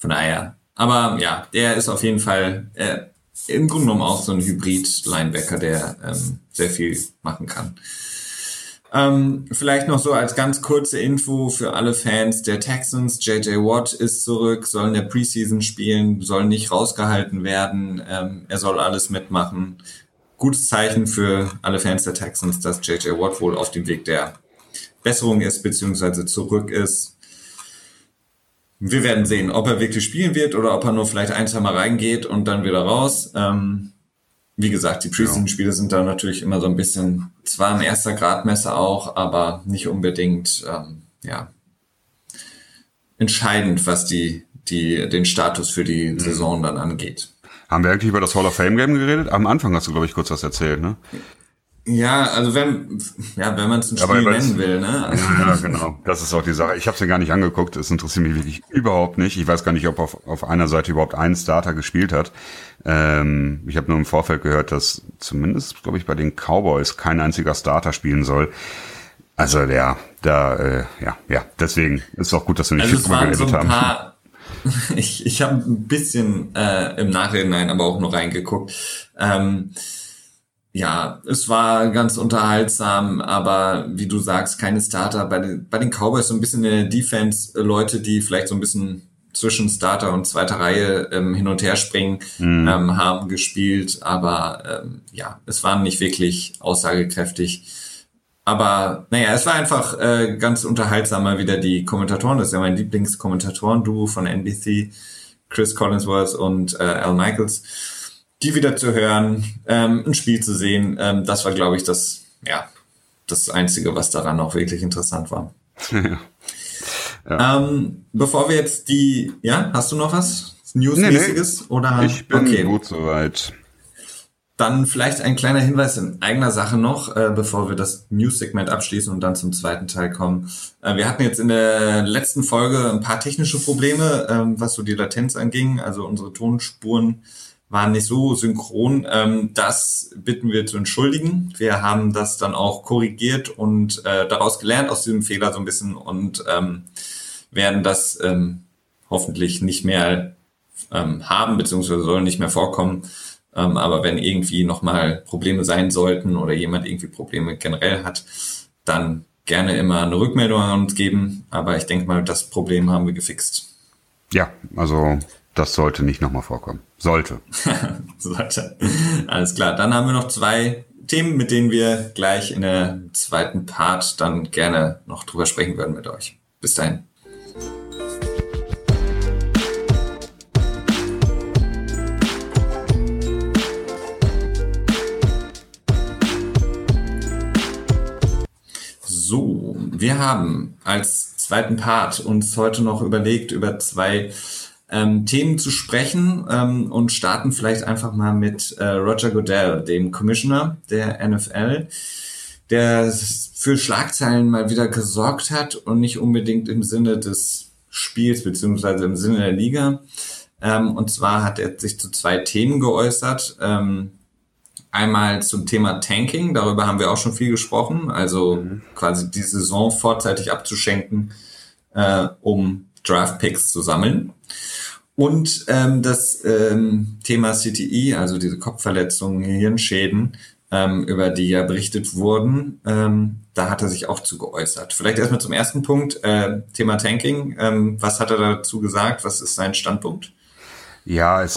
daher. Aber ja, der ist auf jeden Fall im Grunde genommen auch so ein Hybrid-Linebacker, der sehr viel machen kann. Vielleicht noch so als ganz kurze Info für alle Fans der Texans. JJ Watt ist zurück, soll in der Preseason spielen, soll nicht rausgehalten werden. Er soll alles mitmachen. Gutes Zeichen für alle Fans der Texans, dass JJ Watt wohl auf dem Weg der Besserung ist, beziehungsweise zurück ist. Wir werden sehen, ob er wirklich spielen wird oder ob er nur vielleicht ein, zwei Mal reingeht und dann wieder raus. Wie gesagt, die Preseason-Spiele sind da natürlich immer so ein bisschen, zwar ein erster Gradmesser auch, aber nicht unbedingt entscheidend, was den Status für die Saison dann angeht. Haben wir eigentlich über das Hall of Fame-Game geredet? Am Anfang hast du, glaube ich, kurz was erzählt, ne? Ja, also wenn man es ein Spiel nennen will, ne? Also ja, genau. Das ist auch die Sache. Ich habe es mir gar nicht angeguckt. Es interessiert mich wirklich überhaupt nicht. Ich weiß gar nicht, ob auf einer Seite überhaupt ein Starter gespielt hat. Ich habe nur im Vorfeld gehört, dass zumindest, glaube ich, bei den Cowboys kein einziger Starter spielen soll. Also deswegen ist es auch gut, dass wir nicht viel drüber geredet haben. Ich habe ein bisschen im Nachhinein aber auch nur reingeguckt. Ja, es war ganz unterhaltsam, aber wie du sagst, keine Starter. Bei den Cowboys so ein bisschen in der Defense Leute, die vielleicht so ein bisschen zwischen Starter und zweiter Reihe hin und her springen, haben gespielt. Aber es war nicht wirklich aussagekräftig. Aber es war einfach ganz unterhaltsam, mal wieder die Kommentatoren. Das ist ja mein Lieblingskommentatoren-Duo von NBC, Chris Collinsworth und Al Michaels. Die wieder zu hören, ein Spiel zu sehen, das war, glaube ich, das Einzige, was daran auch wirklich interessant war. Ja. Bevor wir jetzt hast du noch was Newsmäßiges? Nee. Oder? Ich bin gut soweit. Dann vielleicht ein kleiner Hinweis in eigener Sache noch, bevor wir das News-Segment abschließen und dann zum zweiten Teil kommen. Wir hatten jetzt in der letzten Folge ein paar technische Probleme, was so die Latenz anging, also unsere Tonspuren waren nicht so synchron. Das bitten wir zu entschuldigen. Wir haben das dann auch korrigiert und daraus gelernt, aus diesem Fehler so ein bisschen, und werden das hoffentlich nicht mehr haben, beziehungsweise soll nicht mehr vorkommen. Aber wenn irgendwie nochmal Probleme sein sollten oder jemand irgendwie Probleme generell hat, dann gerne immer eine Rückmeldung an uns geben. Aber ich denke mal, das Problem haben wir gefixt. Ja, also... Das sollte nicht nochmal vorkommen. Sollte. Alles klar. Dann haben wir noch zwei Themen, mit denen wir gleich in der zweiten Part dann gerne noch drüber sprechen würden mit euch. Bis dahin. So, wir haben als zweiten Part uns heute noch überlegt, über zwei Themen zu sprechen, und starten vielleicht einfach mal mit Roger Goodell, dem Commissioner der NFL, der für Schlagzeilen mal wieder gesorgt hat und nicht unbedingt im Sinne des Spiels beziehungsweise im Sinne der Liga. Und zwar hat er sich zu zwei Themen geäußert. Einmal zum Thema Tanking, darüber haben wir auch schon viel gesprochen, also quasi die Saison vorzeitig abzuschenken, um Draftpicks zu sammeln. Und das Thema CTE, also diese Kopfverletzungen, Hirnschäden, über die ja berichtet wurden, da hat er sich auch zu geäußert. Vielleicht erstmal zum ersten Punkt, Thema Tanking. Was hat er dazu gesagt? Was ist sein Standpunkt? Ja, er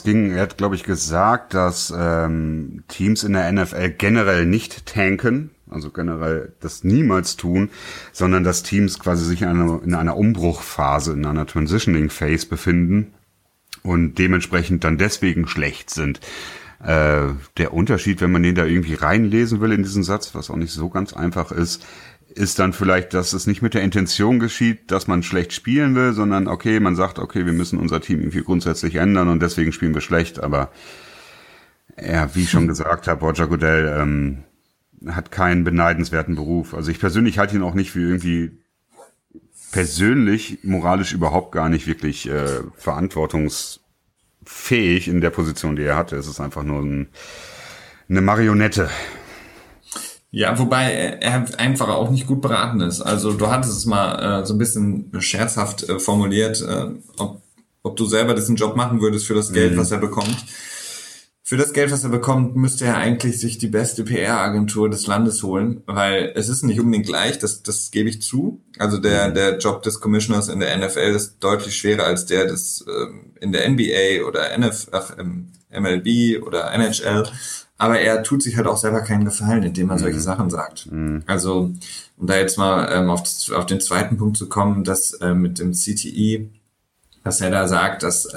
hat, glaube ich, gesagt, dass Teams in der NFL generell nicht tanken, also generell das niemals tun, sondern dass Teams quasi sich in einer Umbruchphase, in einer Transitioning Phase befinden und dementsprechend dann deswegen schlecht sind. Der Unterschied, wenn man den da irgendwie reinlesen will in diesen Satz, was auch nicht so ganz einfach ist, ist dann vielleicht, dass es nicht mit der Intention geschieht, dass man schlecht spielen will, sondern okay, man sagt, okay, wir müssen unser Team irgendwie grundsätzlich ändern und deswegen spielen wir schlecht. Aber ja, wie ich schon gesagt habe, Roger Goodell hat keinen beneidenswerten Beruf. Also ich persönlich halte ihn auch nicht für irgendwie persönlich, moralisch überhaupt gar nicht wirklich verantwortungsfähig in der Position, die er hatte. Es ist einfach nur eine Marionette. Ja, wobei er einfach auch nicht gut beraten ist. Also du hattest es mal so ein bisschen scherzhaft formuliert, ob du selber diesen Job machen würdest für das Geld, was er bekommt. Für das Geld, was er bekommt, müsste er eigentlich sich die beste PR-Agentur des Landes holen, weil es ist nicht unbedingt gleich, das gebe ich zu. Also der Job des Commissioners in der NFL ist deutlich schwerer als der des in der NBA oder MLB oder NHL. Aber er tut sich halt auch selber keinen Gefallen, indem er solche Sachen sagt. Also, um da jetzt mal auf den zweiten Punkt zu kommen, dass mit dem CTE, dass er da sagt, dass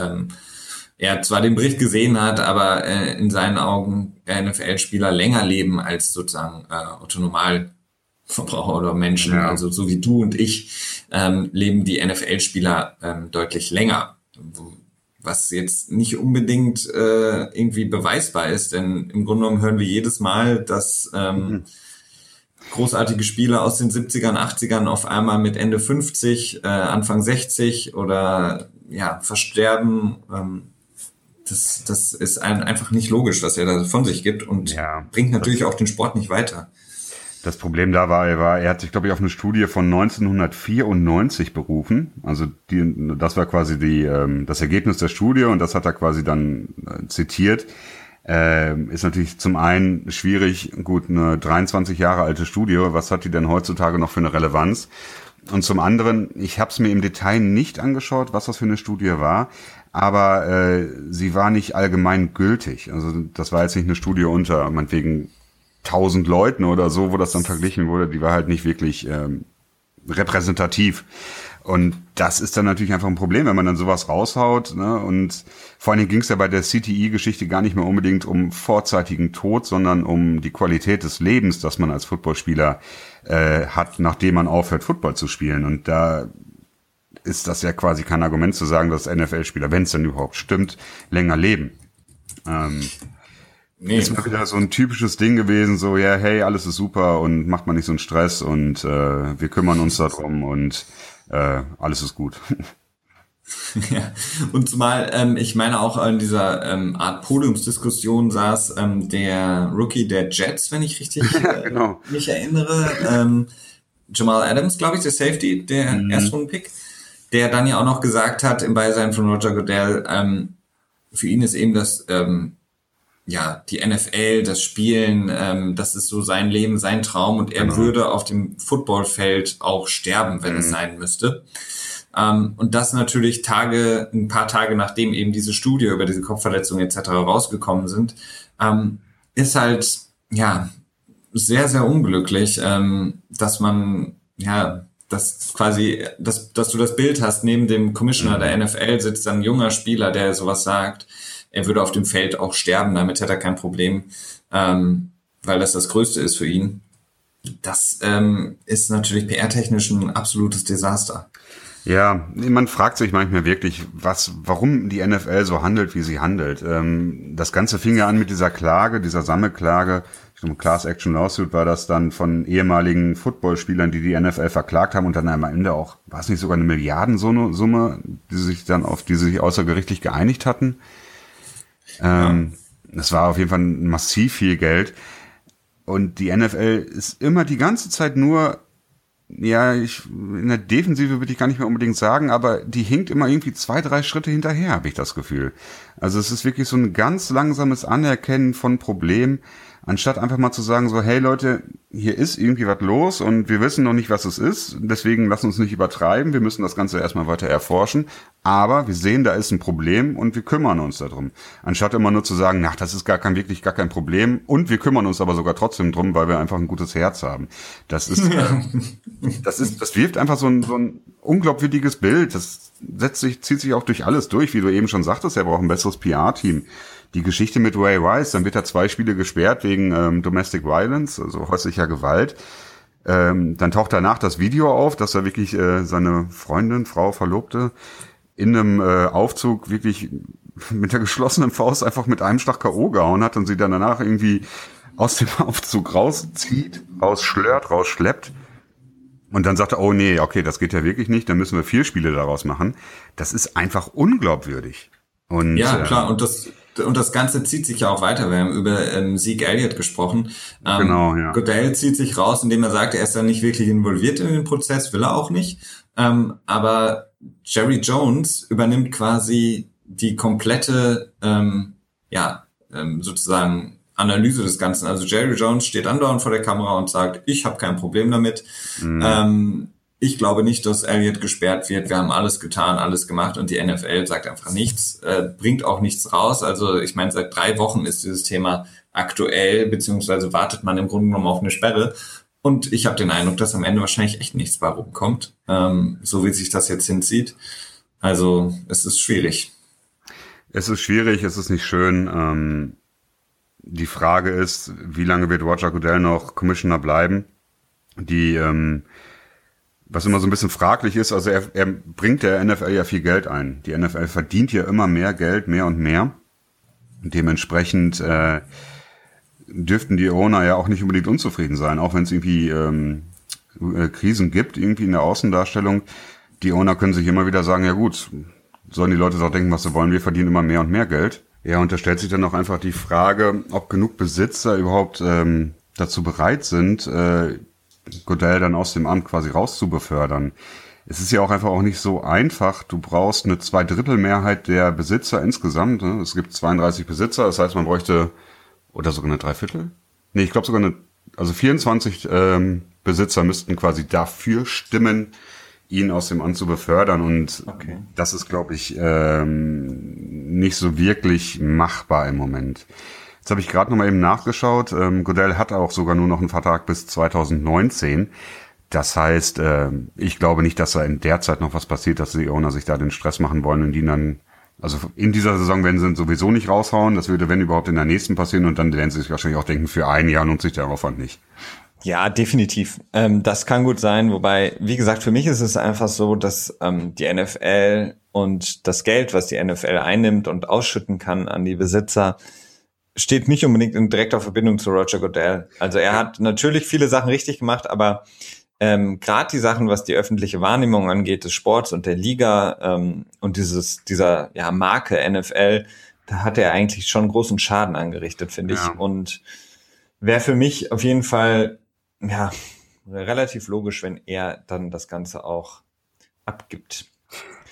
er zwar den Bericht gesehen hat, aber in seinen Augen NFL-Spieler länger leben als sozusagen Autonormalverbraucher oder Menschen. Ja. Also so wie du und ich leben die NFL-Spieler deutlich länger, was jetzt nicht unbedingt irgendwie beweisbar ist, denn im Grunde genommen hören wir jedes Mal, dass großartige Spieler aus den 70ern, 80ern auf einmal mit Ende 50, Anfang 60 oder ja versterben. Das ist einfach nicht logisch, was er da von sich gibt und bringt natürlich auch den Sport nicht weiter. Das Problem da war, er hat sich, glaube ich, auf eine Studie von 1994 berufen. Also das war quasi das Ergebnis der Studie und das hat er quasi dann zitiert. Ist natürlich zum einen schwierig, gut, eine 23 Jahre alte Studie, was hat die denn heutzutage noch für eine Relevanz? Und zum anderen, ich habe es mir im Detail nicht angeschaut, was das für eine Studie war, aber sie war nicht allgemein gültig. Also das war jetzt nicht eine Studie unter, meinetwegen, 1000 Leuten oder so, wo das dann verglichen wurde, die war halt nicht wirklich repräsentativ. Und das ist dann natürlich einfach ein Problem, wenn man dann sowas raushaut. Ne? Und vor allen Dingen ging es ja bei der CTE-Geschichte gar nicht mehr unbedingt um vorzeitigen Tod, sondern um die Qualität des Lebens, das man als Footballspieler hat, nachdem man aufhört, Football zu spielen. Und da ist das ja quasi kein Argument zu sagen, dass NFL-Spieler, wenn es denn überhaupt stimmt, länger leben. Nee. Ist mal wieder so ein typisches Ding gewesen, so, ja, hey, alles ist super und macht man nicht so einen Stress und wir kümmern uns darum und alles ist gut. Ja, und zumal, ich meine, auch in dieser Art Podiumsdiskussion saß der Rookie der Jets, wenn ich richtig genau. mich erinnere, Jamal Adams, glaube ich, der Safety, der Erstrunden-Pick, der dann ja auch noch gesagt hat, im Beisein von Roger Goodell, für ihn ist eben das... die NFL, das Spielen, das ist so sein Leben, sein Traum und er würde auf dem Footballfeld auch sterben, wenn es sein müsste. Und das natürlich ein paar Tage nachdem eben diese Studie über diese Kopfverletzungen etc. rausgekommen sind, ist halt, sehr, sehr unglücklich, dass man, dass quasi, dass du das Bild hast, neben dem Commissioner der NFL sitzt ein junger Spieler, der sowas sagt, er würde auf dem Feld auch sterben, damit hätte er kein Problem, weil das Größte ist für ihn. Das ist natürlich PR-technisch ein absolutes Desaster. Ja, man fragt sich manchmal wirklich, warum die NFL so handelt, wie sie handelt. Das Ganze fing ja an mit dieser Klage, dieser Sammelklage, so ein Class Action Lawsuit war das dann von ehemaligen Footballspielern, die die NFL verklagt haben und dann am Ende auch, war es nicht sogar eine Milliardensumme, die sich außergerichtlich geeinigt hatten. Das war auf jeden Fall massiv viel Geld. Und die NFL ist immer die ganze Zeit nur, in der Defensive würde ich gar nicht mehr unbedingt sagen, aber die hinkt immer irgendwie 2-3 Schritte hinterher, habe ich das Gefühl. Also es ist wirklich so ein ganz langsames Anerkennen von Problemen, anstatt einfach mal zu sagen so, hey Leute, hier ist irgendwie was los und wir wissen noch nicht, was es ist, deswegen lassen uns nicht übertreiben, wir müssen das Ganze erstmal weiter erforschen, aber wir sehen, da ist ein Problem und wir kümmern uns darum. Anstatt immer nur zu sagen, das ist gar kein Problem und wir kümmern uns aber sogar trotzdem drum, weil wir einfach ein gutes Herz haben. Das wirft einfach so ein unglaubwürdiges Bild, das zieht sich auch durch alles durch, wie du eben schon sagtest, er braucht ein besseres PR-Team. Die Geschichte mit Ray Rice, dann wird er 2 Spiele gesperrt wegen Domestic Violence, also häuslicher Gewalt. Dann taucht danach das Video auf, dass er wirklich seine Freundin, Frau, Verlobte in einem Aufzug wirklich mit der geschlossenen Faust einfach mit einem Schlag K.O. gehauen hat und sie dann danach irgendwie aus dem Aufzug rauszieht, rausschleppt. Und dann sagt er, oh nee, okay, das geht ja wirklich nicht, dann müssen wir 4 Spiele daraus machen. Das ist einfach unglaubwürdig. Und, ja, klar, und das Ganze zieht sich ja auch weiter. Wir haben über Zeke Elliott gesprochen. Genau, ja. Goodell zieht sich raus, indem er sagt, er ist da nicht wirklich involviert in den Prozess, will er auch nicht. Aber Jerry Jones übernimmt quasi die komplette, sozusagen Analyse des Ganzen. Also Jerry Jones steht andauernd vor der Kamera und sagt, ich habe kein Problem damit. Mhm. Ich glaube nicht, dass Elliott gesperrt wird. Wir haben alles getan, alles gemacht und die NFL sagt einfach nichts, bringt auch nichts raus. Also ich meine, seit 3 Wochen ist dieses Thema aktuell, beziehungsweise wartet man im Grunde genommen auf eine Sperre. Und ich habe den Eindruck, dass am Ende wahrscheinlich echt nichts bei rumkommt, so wie sich das jetzt hinzieht. Also es ist schwierig. Es ist schwierig, es ist nicht schön. Die Frage ist, wie lange wird Roger Goodell noch Commissioner bleiben? Was immer so ein bisschen fraglich ist, also er bringt der NFL ja viel Geld ein. Die NFL verdient ja immer mehr Geld, mehr und mehr. Und dementsprechend dürften die Owner ja auch nicht unbedingt unzufrieden sein, auch wenn es irgendwie Krisen gibt, irgendwie in der Außendarstellung. Die Owner können sich immer wieder sagen, ja gut, sollen die Leute doch denken, was sie wollen, wir verdienen immer mehr und mehr Geld. Ja, und da stellt sich dann auch einfach die Frage, ob genug Besitzer überhaupt dazu bereit sind, Goodell dann aus dem Amt quasi rauszubefördern. Es ist ja auch einfach auch nicht so einfach. Du brauchst eine 2/3-Mehrheit der Besitzer insgesamt. Es gibt 32 Besitzer, das heißt, man bräuchte oder sogar eine 3/4. Nee, ich glaube sogar 24 Besitzer müssten quasi dafür stimmen, ihn aus dem Amt zu befördern. Und okay, das ist, glaube ich, nicht so wirklich machbar im Moment. Jetzt habe ich gerade nochmal eben nachgeschaut. Goodell hat auch sogar nur noch einen Vertrag bis 2019. Das heißt, ich glaube nicht, dass da in der Zeit noch was passiert, dass die Owner sich da den Stress machen wollen und die dann, also in dieser Saison werden sie sowieso nicht raushauen. Das würde, wenn überhaupt, in der nächsten passieren und dann werden sie sich wahrscheinlich auch denken, für ein Jahr lohnt sich der Aufwand nicht. Ja, definitiv. Das kann gut sein. Wobei, wie gesagt, für mich ist es einfach so, dass die NFL und das Geld, was die NFL einnimmt und ausschütten kann an die Besitzer, steht nicht unbedingt in direkter Verbindung zu Roger Goodell. Also er hat natürlich viele Sachen richtig gemacht, aber gerade die Sachen, was die öffentliche Wahrnehmung angeht, des Sports und der Liga und dieser Marke NFL, da hat er eigentlich schon großen Schaden angerichtet, finde ich. Und wäre für mich auf jeden Fall relativ logisch, wenn er dann das Ganze auch abgibt.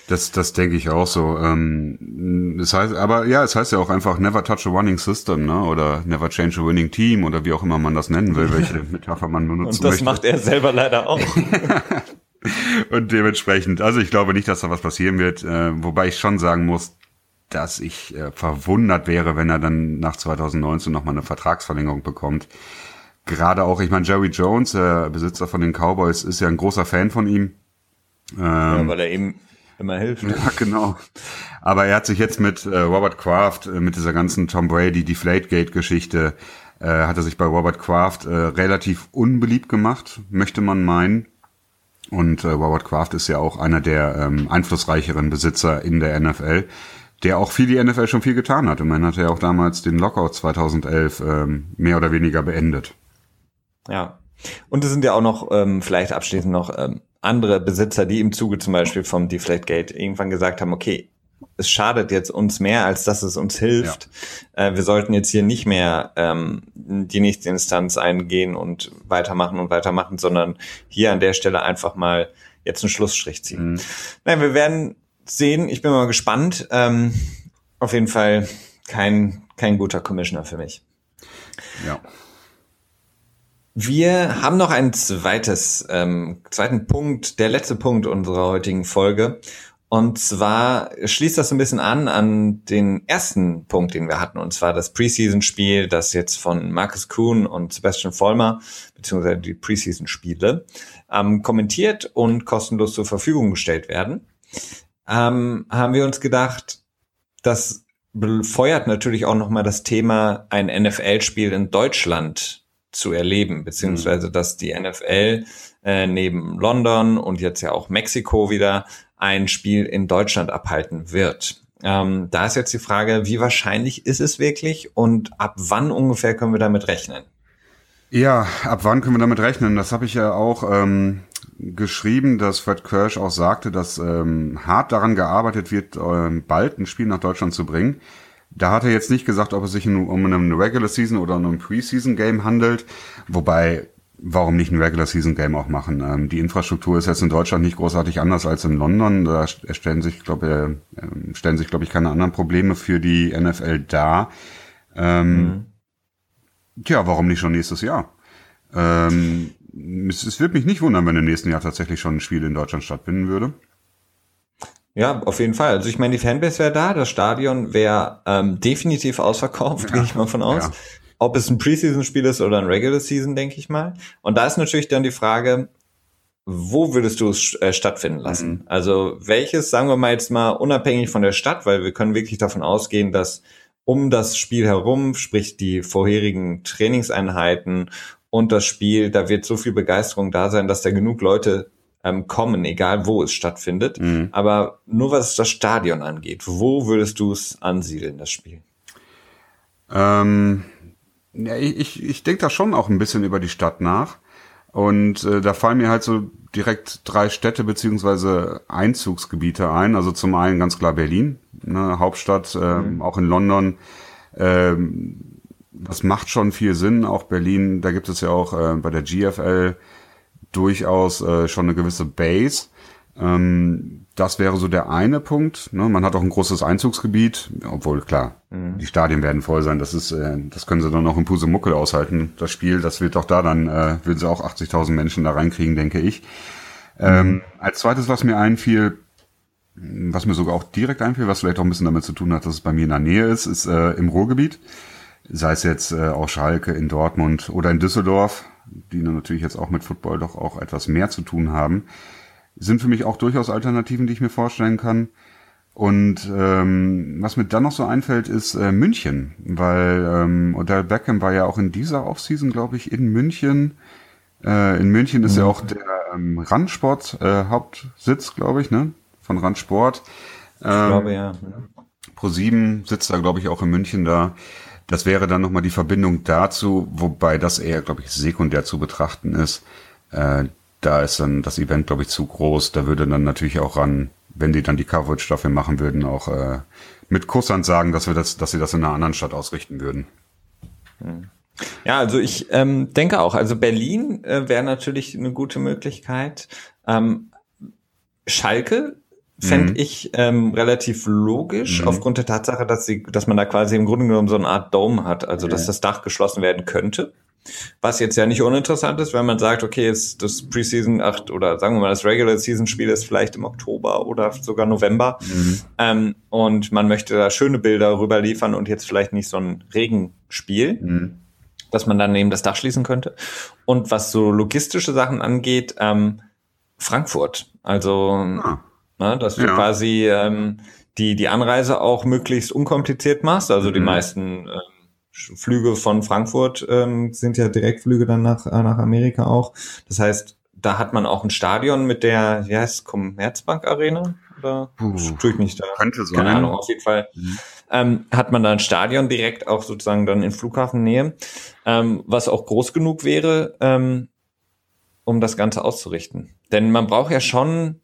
Das denke ich auch so. Das heißt, aber ja, es heißt ja auch einfach never touch a winning system, ne? Oder never change a winning team oder wie auch immer man das nennen will, welche Metapher man benutzen möchte. Und das macht er selber leider auch. Und dementsprechend, also ich glaube nicht, dass da was passieren wird, wobei ich schon sagen muss, dass ich verwundert wäre, wenn er dann nach 2019 nochmal eine Vertragsverlängerung bekommt. Gerade auch, ich meine, Jerry Jones, der Besitzer von den Cowboys, ist ja ein großer Fan von ihm. Weil er eben immer hilft. Ja, genau. Aber er hat sich jetzt mit Robert Kraft, mit dieser ganzen Tom Brady Deflategate-Geschichte, hat er sich bei Robert Kraft relativ unbeliebt gemacht, möchte man meinen. Und Robert Kraft ist ja auch einer der einflussreicheren Besitzer in der NFL, der auch für die NFL schon viel getan hat. Und man hat ja auch damals den Lockout 2011 mehr oder weniger beendet. Ja, und es sind ja auch noch vielleicht abschließend noch andere Besitzer, die im Zuge zum Beispiel vom Deflategate irgendwann gesagt haben, okay, es schadet jetzt uns mehr, als dass es uns hilft. Ja. Wir sollten jetzt hier nicht mehr die nächste Instanz eingehen und weitermachen, sondern hier an der Stelle einfach mal jetzt einen Schlussstrich ziehen. Mhm. Nein, wir werden sehen. Ich bin mal gespannt. Auf jeden Fall kein guter Commissioner für mich. Ja. Wir haben noch einen zweiten Punkt, der letzte Punkt unserer heutigen Folge. Und zwar schließt das so ein bisschen an den ersten Punkt, den wir hatten, und zwar das Preseason-Spiel, das jetzt von Markus Kuhn und Sebastian Vollmer, beziehungsweise die Preseason-Spiele, kommentiert und kostenlos zur Verfügung gestellt werden. Haben wir uns gedacht, das befeuert natürlich auch nochmal das Thema, ein NFL-Spiel in Deutschland zu erleben, beziehungsweise dass die NFL neben London und jetzt ja auch Mexiko wieder ein Spiel in Deutschland abhalten wird. Da ist jetzt die Frage, wie wahrscheinlich ist es wirklich und ab wann ungefähr können wir damit rechnen? Ja, ab wann können wir damit rechnen? Das habe ich ja auch geschrieben, dass Fred Kirsch auch sagte, dass hart daran gearbeitet wird, bald ein Spiel nach Deutschland zu bringen. Da hat er jetzt nicht gesagt, ob es sich um eine Regular Season oder um ein Preseason Game handelt, wobei, warum nicht ein Regular Season Game auch machen? Die Infrastruktur ist jetzt in Deutschland nicht großartig anders als in London. Da stellen sich, glaube ich, keine anderen Probleme für die NFL dar. Tja, warum nicht schon nächstes Jahr? Es wird mich nicht wundern, wenn im nächsten Jahr tatsächlich schon ein Spiel in Deutschland stattfinden würde. Ja, auf jeden Fall. Also ich meine, die Fanbase wäre da, das Stadion wäre definitiv ausverkauft, gehe ich mal von aus. Ja. Ob es ein Preseason-Spiel ist oder ein Regular-Season, denke ich mal. Und da ist natürlich dann die Frage, wo würdest du es stattfinden lassen? Mhm. Also welches, sagen wir mal jetzt mal, unabhängig von der Stadt, weil wir können wirklich davon ausgehen, dass um das Spiel herum, sprich die vorherigen Trainingseinheiten und das Spiel, da wird so viel Begeisterung da sein, dass da genug Leute kommen, egal wo es stattfindet. Mhm. Aber nur was das Stadion angeht, wo würdest du es ansiedeln, das Spiel? Ja, ich denke da schon auch ein bisschen über die Stadt nach und da fallen mir halt so direkt 3 Städte beziehungsweise Einzugsgebiete ein, also zum einen ganz klar Berlin, ne, Hauptstadt, auch in London, das macht schon viel Sinn, auch Berlin, da gibt es ja auch bei der GFL durchaus schon eine gewisse Base. Das wäre so der eine Punkt. Ne? Man hat auch ein großes Einzugsgebiet, obwohl klar, die Stadien werden voll sein. Das können sie dann auch in Pusemuckel aushalten. Das Spiel, das wird auch da dann, würden sie auch 80.000 Menschen da reinkriegen, denke ich. Als zweites, was mir sogar auch direkt einfiel, was vielleicht auch ein bisschen damit zu tun hat, dass es bei mir in der Nähe ist im Ruhrgebiet. Sei es jetzt auch Schalke in Dortmund oder in Düsseldorf, die natürlich jetzt auch mit Football doch auch etwas mehr zu tun haben. Sind für mich auch durchaus Alternativen, die ich mir vorstellen kann. Und was mir dann noch so einfällt, ist München. Weil Odell Beckham war ja auch in dieser Offseason, glaube ich, in München. In München ist ja auch der Randsport Hauptsitz, glaube ich, ne, von Randsport. Ich glaube, ja. ProSieben sitzt da, glaube ich, auch in München da. Das wäre dann nochmal die Verbindung dazu, wobei das eher, glaube ich, sekundär zu betrachten ist. Da ist dann das Event, glaube ich, zu groß. Da würde dann natürlich auch ran, wenn die dann die Coverage dafür machen würden, auch mit Kusshand sagen, dass sie das in einer anderen Stadt ausrichten würden. Ja, also ich denke auch. Also Berlin wäre natürlich eine gute Möglichkeit. Schalke fände ich relativ logisch, aufgrund der Tatsache, dass man da quasi im Grunde genommen so eine Art Dome hat, also dass das Dach geschlossen werden könnte. Was jetzt ja nicht uninteressant ist, wenn man sagt, okay, jetzt das Preseason 8 oder sagen wir mal das Regular Season Spiel ist vielleicht im Oktober oder sogar November und man möchte da schöne Bilder rüber liefern und jetzt vielleicht nicht so ein Regenspiel, dass man dann eben das Dach schließen könnte. Und was so logistische Sachen angeht, Frankfurt, also ne, dass du quasi die Anreise auch möglichst unkompliziert machst, also die meisten Flüge von Frankfurt sind ja Direktflüge dann nach Amerika auch. Das heißt, da hat man auch ein Stadion mit der, wie heißt es, Commerzbank Arena? Oder tue ich mich da? Könnte sein. Keine Ahnung, auf jeden Fall. Mhm. Hat man da ein Stadion direkt auch sozusagen dann in Flughafennähe, was auch groß genug wäre, um das Ganze auszurichten. Denn man braucht ja schon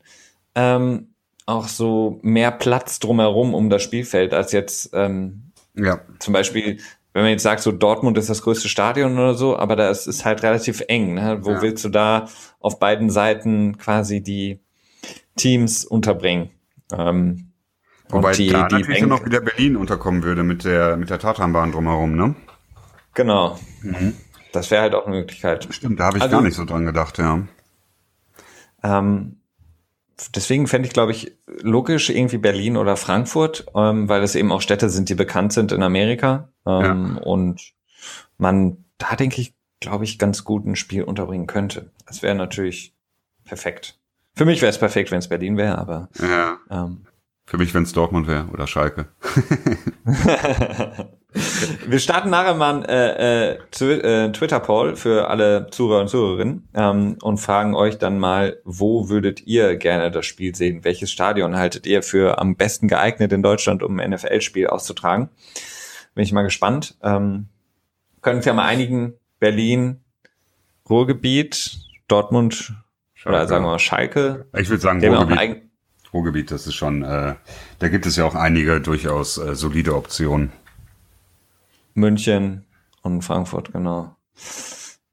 auch so mehr Platz drumherum um das Spielfeld, als jetzt zum Beispiel, wenn man jetzt sagt, so Dortmund ist das größte Stadion oder so, aber das ist halt relativ eng. Ne? Wo willst du da auf beiden Seiten quasi die Teams unterbringen? Wobei da natürlich dann noch wieder Berlin unterkommen würde mit der Tatanbahn drumherum, ne? Genau. Mhm. Das wäre halt auch eine Möglichkeit. Stimmt, da habe ich gar nicht so dran gedacht, ja. Deswegen fände ich, glaube ich, logisch irgendwie Berlin oder Frankfurt, weil es eben auch Städte sind, die bekannt sind in Amerika. Und man da, denke ich, glaube ich, ganz gut ein Spiel unterbringen könnte. Das wäre natürlich perfekt. Für mich wäre es perfekt, wenn es Berlin wäre, aber... Ja. Für mich, wenn es Dortmund wäre oder Schalke. Wir starten nachher mal einen Twitter-Poll für alle Zuhörer und Zuhörerinnen und fragen euch dann mal, wo würdet ihr gerne das Spiel sehen? Welches Stadion haltet ihr für am besten geeignet in Deutschland, um ein NFL-Spiel auszutragen? Bin ich mal gespannt. Können wir mal einigen, Berlin, Ruhrgebiet, Dortmund, Schalke. Oder sagen wir mal Schalke. Ich würde sagen Ruhrgebiet. Ruhrgebiet, das ist schon, da gibt es ja auch einige durchaus solide Optionen. München und Frankfurt, genau.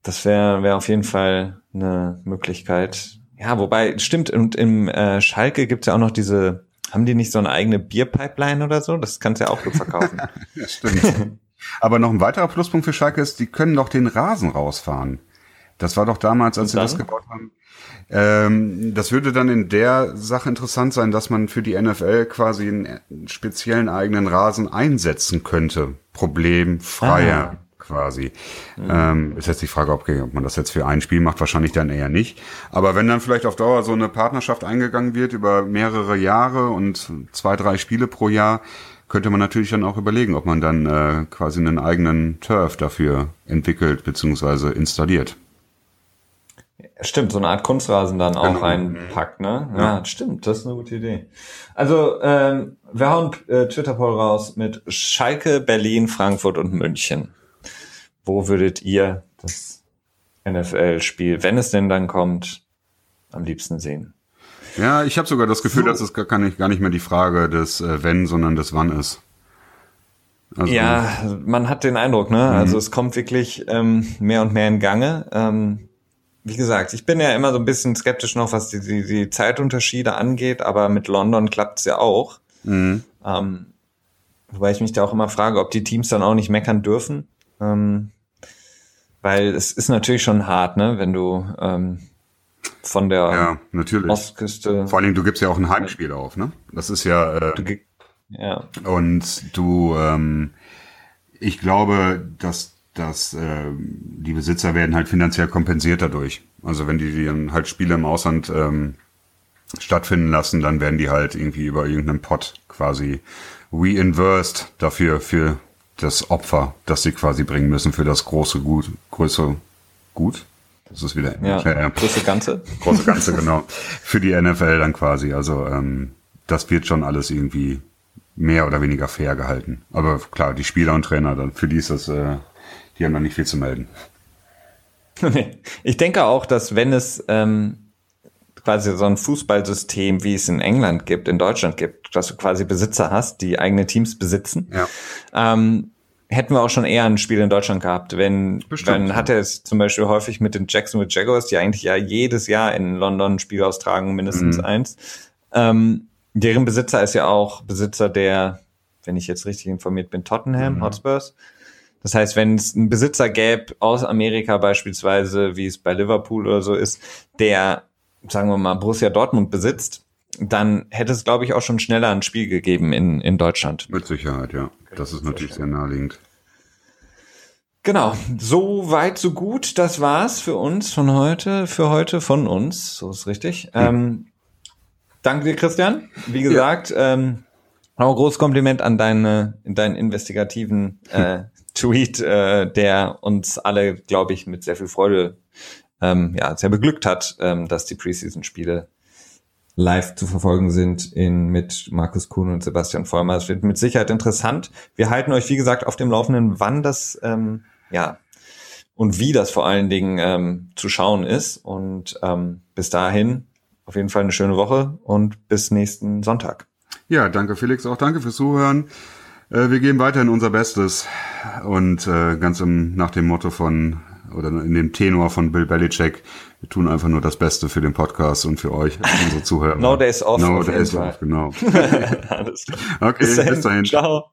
Das wäre auf jeden Fall eine Möglichkeit. Ja, wobei, stimmt, und im Schalke gibt es ja auch noch diese, haben die nicht so eine eigene Bierpipeline oder so? Das kannst du ja auch gut verkaufen. Ja, stimmt. Aber noch ein weiterer Pluspunkt für Schalke ist, die können doch den Rasen rausfahren. Das war doch damals, als sie das gebaut haben. Das würde dann in der Sache interessant sein, dass man für die NFL quasi einen speziellen eigenen Rasen einsetzen könnte. Problemfreier quasi. Mhm. Ist jetzt die Frage, ob man das jetzt für ein Spiel macht, wahrscheinlich dann eher nicht. Aber wenn dann vielleicht auf Dauer so eine Partnerschaft eingegangen wird über mehrere Jahre und 2-3 Spiele pro Jahr, könnte man natürlich dann auch überlegen, ob man dann quasi einen eigenen Turf dafür entwickelt bzw. installiert. Stimmt, so eine Art Kunstrasen dann auch reinpackt, ne? Ja. Ja, stimmt, das ist eine gute Idee. Also, wir hauen Twitter-Poll raus mit Schalke, Berlin, Frankfurt und München. Wo würdet ihr das NFL-Spiel, wenn es denn dann kommt, am liebsten sehen? Ja, ich habe sogar das Gefühl, dass es gar nicht mehr die Frage des Wenn, sondern des Wann ist. Also, ja, man hat den Eindruck, ne? Also es kommt wirklich mehr und mehr in Gange. Wie gesagt, ich bin ja immer so ein bisschen skeptisch noch, was die Zeitunterschiede angeht, aber mit London klappt's ja auch. Mhm. Wobei ich mich da auch immer frage, ob die Teams dann auch nicht meckern dürfen. Weil es ist natürlich schon hart, ne, wenn du von der Ostküste... Vor allen Dingen, du gibst ja auch ein Heimspiel auf, ne? Das ist ja... Und du... ich glaube, dass die Besitzer werden halt finanziell kompensiert dadurch. Also wenn die dann halt Spiele im Ausland stattfinden lassen, dann werden die halt irgendwie über irgendeinen Pot quasi reimbursed dafür, für das Opfer, das sie quasi bringen müssen für das große Gut. Das ist wieder... Große Ganze. Große Ganze, genau. Für die NFL dann quasi. Also das wird schon alles irgendwie mehr oder weniger fair gehalten. Aber klar, die Spieler und Trainer, dann für die ist das... die haben da nicht viel zu melden. Ich denke auch, dass wenn es quasi so ein Fußballsystem, wie es in England gibt, in Deutschland gibt, dass du quasi Besitzer hast, die eigene Teams besitzen, hätten wir auch schon eher ein Spiel in Deutschland gehabt. Dann hat er es zum Beispiel häufig mit den Jacksonville Jaguars, die eigentlich ja jedes Jahr in London ein Spiel austragen, mindestens eins. Deren Besitzer ist ja auch Besitzer der, wenn ich jetzt richtig informiert bin, Tottenham Hotspurs. Das heißt, wenn es einen Besitzer gäbe aus Amerika beispielsweise, wie es bei Liverpool oder so ist, der, sagen wir mal, Borussia Dortmund besitzt, dann hätte es, glaube ich, auch schon schneller ein Spiel gegeben in Deutschland. Mit Sicherheit, ja. Das ist natürlich sehr naheliegend. Genau. So weit, so gut. Das war's für uns von uns. So ist richtig. Danke dir, Christian. Wie gesagt, auch großes Kompliment an deinen investigativen Tweet, der uns alle, glaube ich, mit sehr viel Freude sehr beglückt hat, dass die Preseason-Spiele live zu verfolgen sind mit Markus Kuhn und Sebastian Vollmer. Das wird mit Sicherheit interessant. Wir halten euch, wie gesagt, auf dem Laufenden, wann das, und wie das vor allen Dingen zu schauen ist. Und bis dahin auf jeden Fall eine schöne Woche und bis nächsten Sonntag. Ja, danke Felix, auch danke fürs Zuhören. Wir geben weiterhin unser Bestes und ganz nach dem Motto oder in dem Tenor von Bill Belichick, wir tun einfach nur das Beste für den Podcast und für euch, unsere Zuhörer. No days off. Genau. Alles klar. Okay, bis dahin. Ciao.